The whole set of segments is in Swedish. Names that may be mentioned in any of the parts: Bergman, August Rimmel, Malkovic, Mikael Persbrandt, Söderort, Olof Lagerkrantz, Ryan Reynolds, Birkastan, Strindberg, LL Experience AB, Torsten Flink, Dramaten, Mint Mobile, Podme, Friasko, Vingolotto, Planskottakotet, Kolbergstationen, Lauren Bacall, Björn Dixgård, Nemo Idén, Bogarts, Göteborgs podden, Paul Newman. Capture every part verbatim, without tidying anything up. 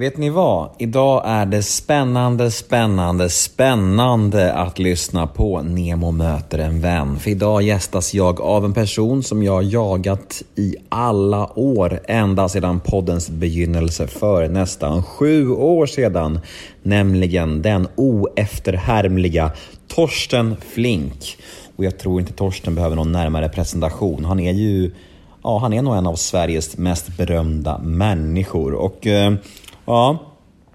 Vet ni vad? Idag är det spännande, spännande, spännande att lyssna på Nemo möter en vän. För idag gästas jag av en person som jag jagat i alla år. Ända sedan poddens begynnelse för nästan sju år sedan. Nämligen den oefterhärmliga Torsten Flink. Och jag tror inte Torsten behöver någon närmare presentation. Han är ju, ja, han är nog en av Sveriges mest berömda människor. Och... Eh, Ja,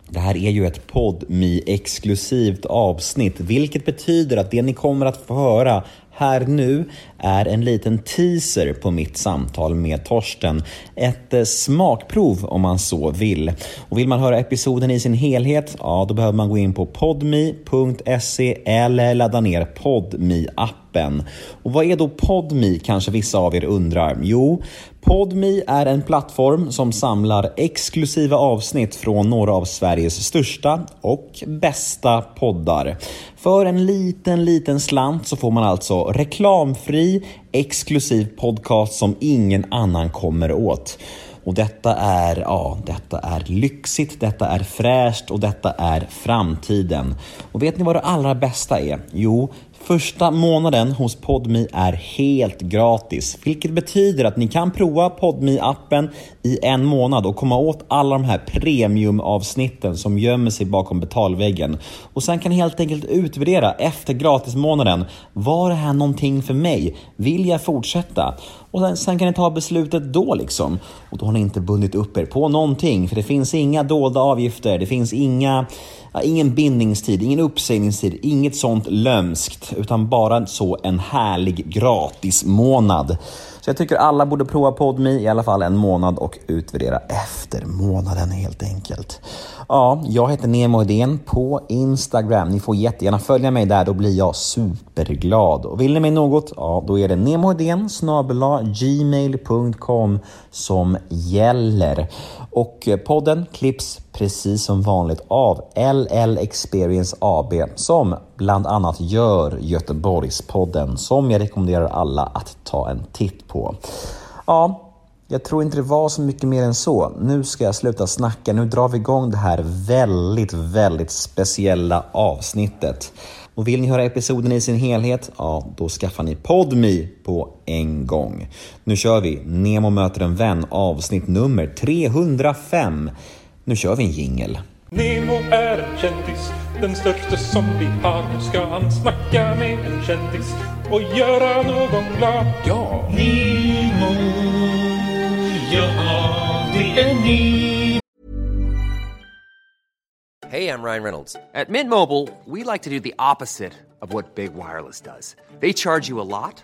det här är ju ett Podme-exklusivt avsnitt, vilket betyder att det ni kommer att få höra här nu är en liten teaser på mitt samtal med Torsten. Ett smakprov om man så vill. Och vill man höra episoden i sin helhet, ja då behöver man gå in på podme punkt se eller ladda ner Podme-appen. Och vad är då Podme, kanske vissa av er undrar? Jo, Podme är en plattform som samlar exklusiva avsnitt från några av Sveriges största och bästa poddar. För en liten, liten slant så får man alltså reklamfri, exklusiv podcast som ingen annan kommer åt. Och detta är, ja, detta är lyxigt, detta är fräscht och detta är framtiden. Och vet ni vad det allra bästa är? Jo, första månaden hos Podme är helt gratis, vilket betyder att ni kan prova Podme-appen i en månad och komma åt alla de här premiumavsnitten som gömmer sig bakom betalväggen. Och sen kan ni helt enkelt utvärdera efter gratismånaden, var det här någonting för mig? Vill jag fortsätta? Och sen, sen kan ni ta beslutet då liksom. Och då har ni inte bundit upp er på någonting, för det finns inga dolda avgifter, det finns inga... ingen bindningstid, ingen uppsägningstid, inget sånt lömskt, utan bara så en härlig gratis månad. Så jag tycker alla borde prova Podme i alla fall en månad och utvärdera efter månaden helt enkelt. Ja, jag heter Nemo Idén på Instagram. Ni får jättegärna följa mig där, då blir jag superglad. Och vill ni mig något, ja då är det nemoidén snabel-a gmail punkt com som gäller. Och podden klipps precis som vanligt av L L Experience A B som bland annat gör Göteborgs podden, som jag rekommenderar alla att ta en titt på. Ja, jag tror inte det var så mycket mer än så. Nu ska jag sluta snacka. Nu drar vi igång det här väldigt, väldigt speciella avsnittet. Och vill ni höra episoden i sin helhet, ja då skaffar ni Podme på en gång. Nu kör vi Nemo möter en vän, avsnitt nummer tre hundra fem. Nu kör vi en jingel. Nemo är en kändis, den största som vi har. Nu ska han snacka med en kändis och göra någon glad. Ja, Nemo, ja, det är Nemo. Hey, I'm Ryan Reynolds. At Mint Mobile, we like to do the opposite of what Big Wireless does. They charge you a lot,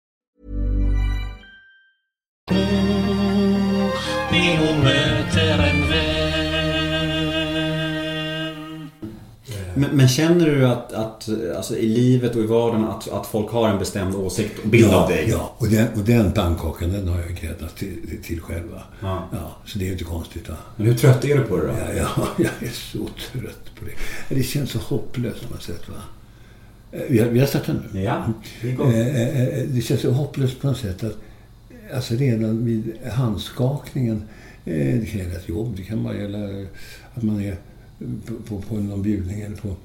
Men, men känner du att, att alltså i livet och i vardagen att, att folk har en bestämd åsikt och bild av dig? Ja, och den, och den pannkakan den har jag gräddat till, till själva. Ja. Ja, så det är ju inte konstigt. Va? Men hur trött är du på det då? Ja, ja, jag är så trött på det. Det känns så hopplöst på något sätt. Va? Vi har, vi har startat nu. Ja, det, går. Det känns så hopplöst på något sätt att alltså redan vid handskakningen, det kan gälla ett jobb, det kan bara gälla att man är På, på, på någon bjudning eller på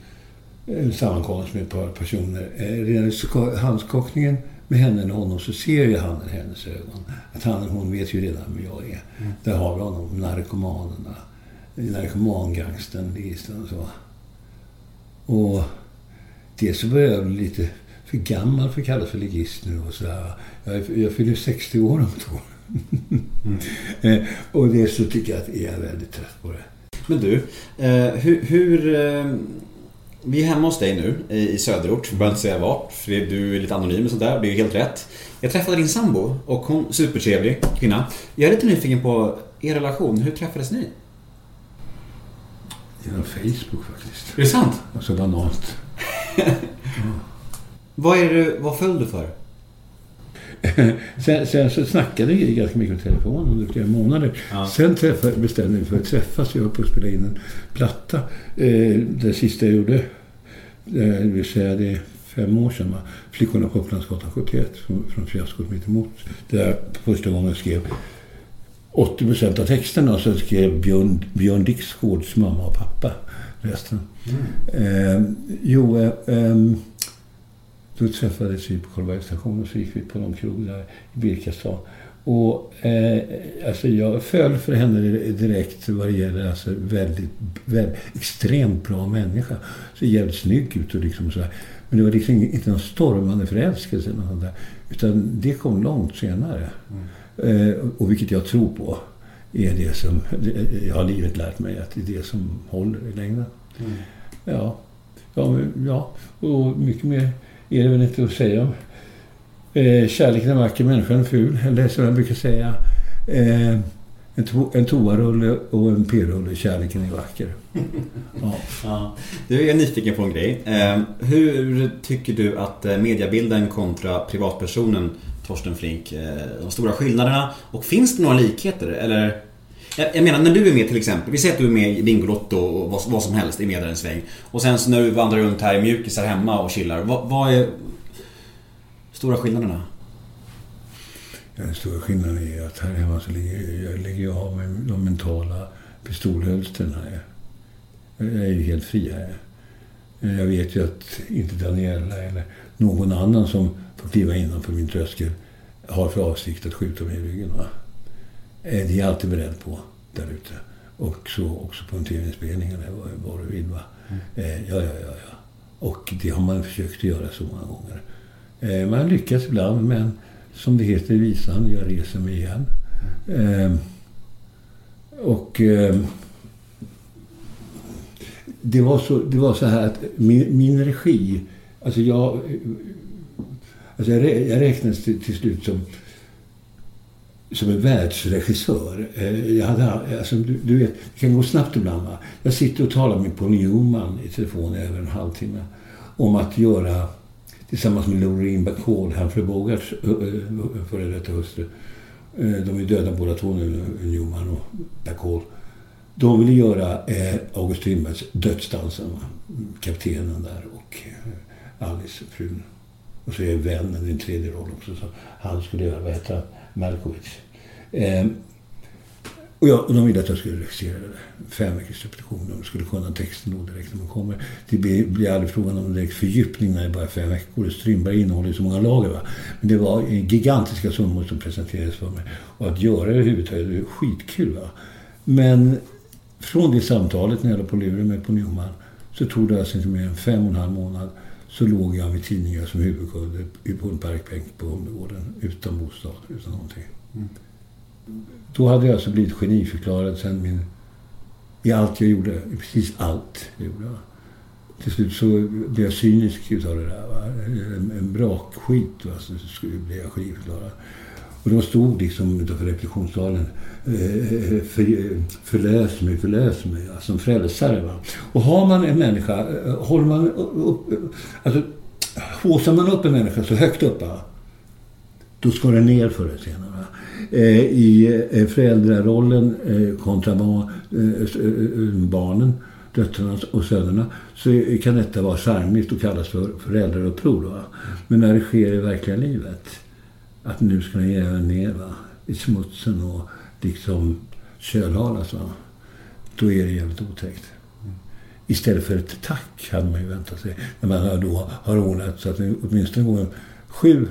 en sammankomst med ett par personer. Eh, redan i handskakningen med henne eller honom så ser jag handen i hennes ögon. Att han eller hon vet ju redan vem jag är. Mm. Där har vi honom, narkomanerna, narkomangangsten, listan och så. Och det så börjar jag bli lite för gammal för att kallas för ligist nu och så där. Jag, jag fyller sextio år om ett år. mm. eh, och det så tycker jag att jag är väldigt trött på det. Men du, eh, hur, hur eh, vi är hemma hos dig nu i, i Söderort, jag bör inte säga vart, för du är lite anonym och sånt där, det är ju helt rätt. Jag träffade din sambo och hon, supertrevlig kvinna. Jag är lite nyfiken på er relation, hur träffades ni? Genom Facebook faktiskt. Är det sant? Och så banalt. ja. Vad, är du, vad föll du för? sen, sen så snackade vi ganska mycket på telefon under flera månader. Ja. Sen träffa, bestämde vi för att träffas. Jag var på att spela in en platta. Eh, det sista jag gjorde, eh, det vill säga det är fem år sedan, va? Flickorna på Planskottakotet från Friasko mitt emot. Där första gången jag skrev åttio procent av texterna och så skrev Björn, Björn Dixgårds mamma och pappa resten. Mm. Eh, jo, eh, då träffades vi på Kolbergstationen och så gick vi på någon krog där i Birkastan. Och eh, alltså jag föll för henne direkt vad det gäller alltså väldigt, väldigt extremt bra människa. Så jävligt snygg ut och liksom så här. Men det var liksom inte någon stormande förälskelse eller något där. Utan det kom långt senare. Mm. Eh, och vilket jag tror på är det som, det, jag har livet lärt mig att det är det som håller i längden. Mm. Ja, ja, ja, och mycket mer är det väl inte att säga om. Eh, kärleken är vacker, människan är ful. Eller som jag brukar säga, eh, en, to- en toarulle och en p-rulle, kärleken är vacker. Ja. Ja. Du är nyfiken på en grej. Eh, hur tycker du att mediebilden kontra privatpersonen Torsten Flink, eh, de stora skillnaderna, och finns det några likheter? Eller... Jag menar, när du är med till exempel, vi ser att du är med i Vingolotto och vad, vad som helst i mediernas sväng. Och sen så när du vandrar runt här i mjukisar hemma och chillar, vad, vad är stora skillnaderna? Ja, den stora skillnaden är att här hemma så ligger jag, ligger jag av med de mentala pistolhölsterna här. Jag är ju helt fri här. Jag vet ju att inte Daniela eller någon annan som får kliva innanför min tröskel har för avsikt att skjuta mig i ryggen, va? Det är alltid beredd på där ute. Och så också på en tv-inspelning eller vad du vill, va? Mm. Ja, ja, ja, ja. Och det har man försökt göra så många gånger. Man lyckas ibland, men som det heter i visan, jag reser mig igen. Mm. Och det var så, det var så här att min, min regi, alltså jag, alltså jag, rä, jag räknas till, till slut som som en världsregissör. Jag hade, alltså, du, du vet, det kan gå snabbt ibland, va? Jag sitter och talar med Paul Newman i telefon över en halvtimme om att göra, tillsammans med Lauren Bacall, han för Bogarts före detta hustru. De är döda båda två nu, Newman och Bacall. De ville göra August Rimmels Dödsdansen, kaptenen där, och Alice, frun. Och så är vännen i en tredje roll också. Så han skulle göra, vad heter han? Malkovic. Eh, och, jag, och de ville att jag skulle regissera det. Fem veckors repetition. De skulle kunna texten då direkt när man kommer. Det blir, blir aldrig frågan om direkt fördjupning när det bara är fem veckor. Strindberg innehåller så många lager, va? Men det var gigantiska summor som presenterades för mig. Och att göra det överhuvudtaget, det var skitkul, va? Men från det samtalet när jag var på luren med på Newman så tog det alltså inte mer än fem och en halv månad. Så låg jag med tidningar som huvudkudde på en parkbänk på områden, utan bostad, utan någonting. Mm. Då hade jag alltså blivit geniförklarad sen min, i allt jag gjorde, precis allt jag gjorde. Till slut så blev jag cynisk utav det där, va? En, en brakskit, va? Så blev jag geniförklarad. Och då stod liksom utanför repetitionssalen, eh, för, förlös mig, förlös mig, som alltså en frälsare, va. Och har man en människa, håller man upp, alltså håsar man upp en människa så högt upp, va? Då ska den ner för det senare, va? Eh, I eh, föräldrarollen eh, kontra ba, eh, barnen, döttrarna och sönerna, så kan detta vara charmigt och kallas för föräldrauppror, va. Men när det sker i verkliga livet, att nu ska jag gräva ner, va? I smutsen och liksom kölhalas, va? Då är det jävligt otäckt. Istället för ett tack hade man ju väntat sig. När man då har ordnat så att åtminstone går sju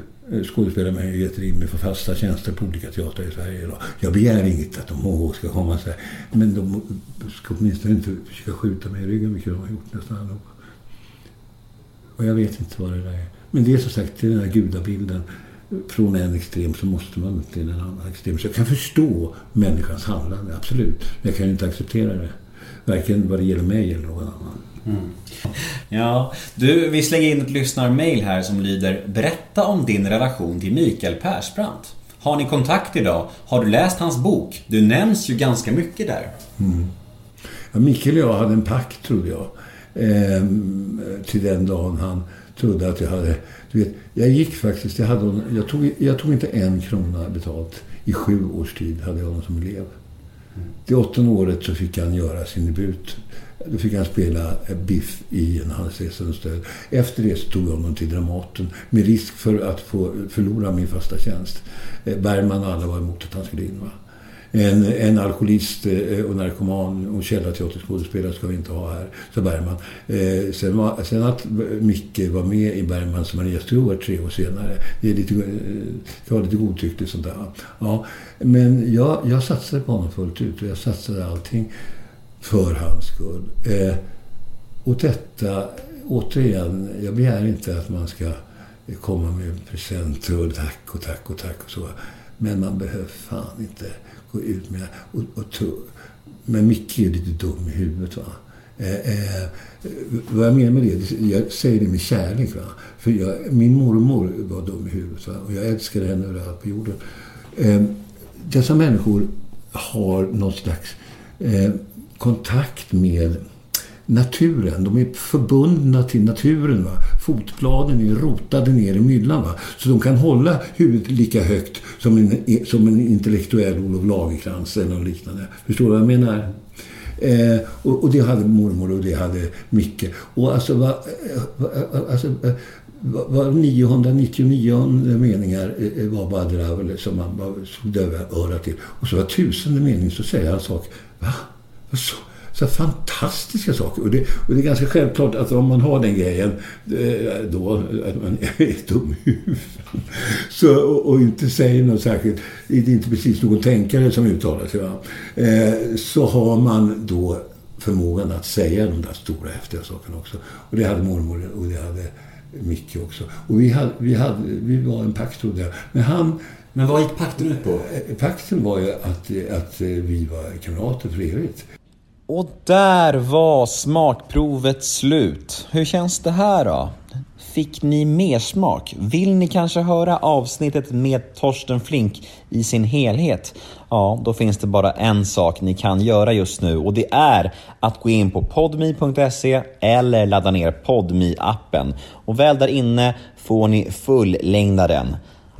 skådespelare med och gett in med för fasta tjänster på olika teater i Sverige idag. Jag begär inget att de ska komma så här. Men de ska åtminstone inte försöka skjuta mig i ryggen, vilket de har gjort nästan allihop. Och jag vet inte vad det där är. Men det är som sagt den här gudabilden. Från en extrem så måste man till en annan extrem. Så jag kan förstå människans handlande, absolut. Men jag kan inte acceptera det. Varken vad det gäller mig eller någon annan. Mm. Ja, du, vi slänger in ett lyssnarmail här som lyder: berätta om din relation till Mikael Persbrandt. Har ni kontakt idag? Har du läst hans bok? Du nämns ju ganska mycket där. Mm. Ja, Mikael och jag hade en pakt, trodde jag. Ehm, till den dagen han trodde att jag hade... Du vet, jag gick faktiskt... Jag, hade, jag, tog, jag tog inte en krona betalt. I sju års tid hade jag honom som elev. Mm. Det åttonde året så fick han göra sin debut. Då fick han spela Biff i en Hans stöd. Efter det så tog jag honom till Dramaten med risk för att få förlora min fasta tjänst. Bergman och alla var emot att han skulle in, va? En, en alkoholist och narkoman och källa teaterskådespelare ska vi inte ha här, så Bergman. Eh, sen, var, sen att Micke var med i Bergmans Maria Stuart tre år senare, det, är lite, det var lite godtyckligt sånt där. Ja, men jag, jag satsade på honom fullt ut och jag satsade allting för hans skull. Eh, och detta, återigen, jag begär inte att man ska komma med presenter och tack och tack och tack och så. Men man behöver fan inte gå ut med och, och t- men Micke är lite dum i huvudet, va. Eh, eh, vad jag menar med det, jag säger det med kärlek, va. För jag, min mormor var dum i huvudet, va? Och jag älskade henne överallt på jorden. Eh, dessa människor har någon slags eh, kontakt med naturen, de är förbundna till naturen, va? Fotbladen är rotade ner i myllan, va? Så de kan hålla huvudet lika högt som en, som en intellektuell Olof Lagerkrantz eller något liknande. Förstår du vad jag menar? Eh, och, och det hade mormor och det hade Micke. Och alltså, va, va, alltså va, va, niohundranittionio meningar var bara dravel som man såg döva öra till. Och så var tusende mening så säger han sak, va? Vad så? Så fantastiska saker. Och det, och det är ganska självklart att om man har den grejen då att man är dum i huvudet och, och inte säger något särskilt, det är inte precis någon tänkare som uttalar sig, va? Eh, så har man då förmågan att säga de där stora häftiga sakerna också. Och det hade mormor och det hade Micke också. Och vi, hade, vi, hade, vi var en pakt där. Men han... Men vad gick pakten ut på? Pakten var ju att, att vi var kamrater för evigt. Och där var smakprovet slut. Hur känns det här då? Fick ni mer smak? Vill ni kanske höra avsnittet med Torsten Flink i sin helhet? Ja, då finns det bara en sak ni kan göra just nu. Och det är att gå in på podme punkt se eller ladda ner Podme-appen. Och väl där inne får ni full längdaren.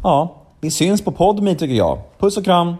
Ja, vi syns på Podme tycker jag. Puss och kram!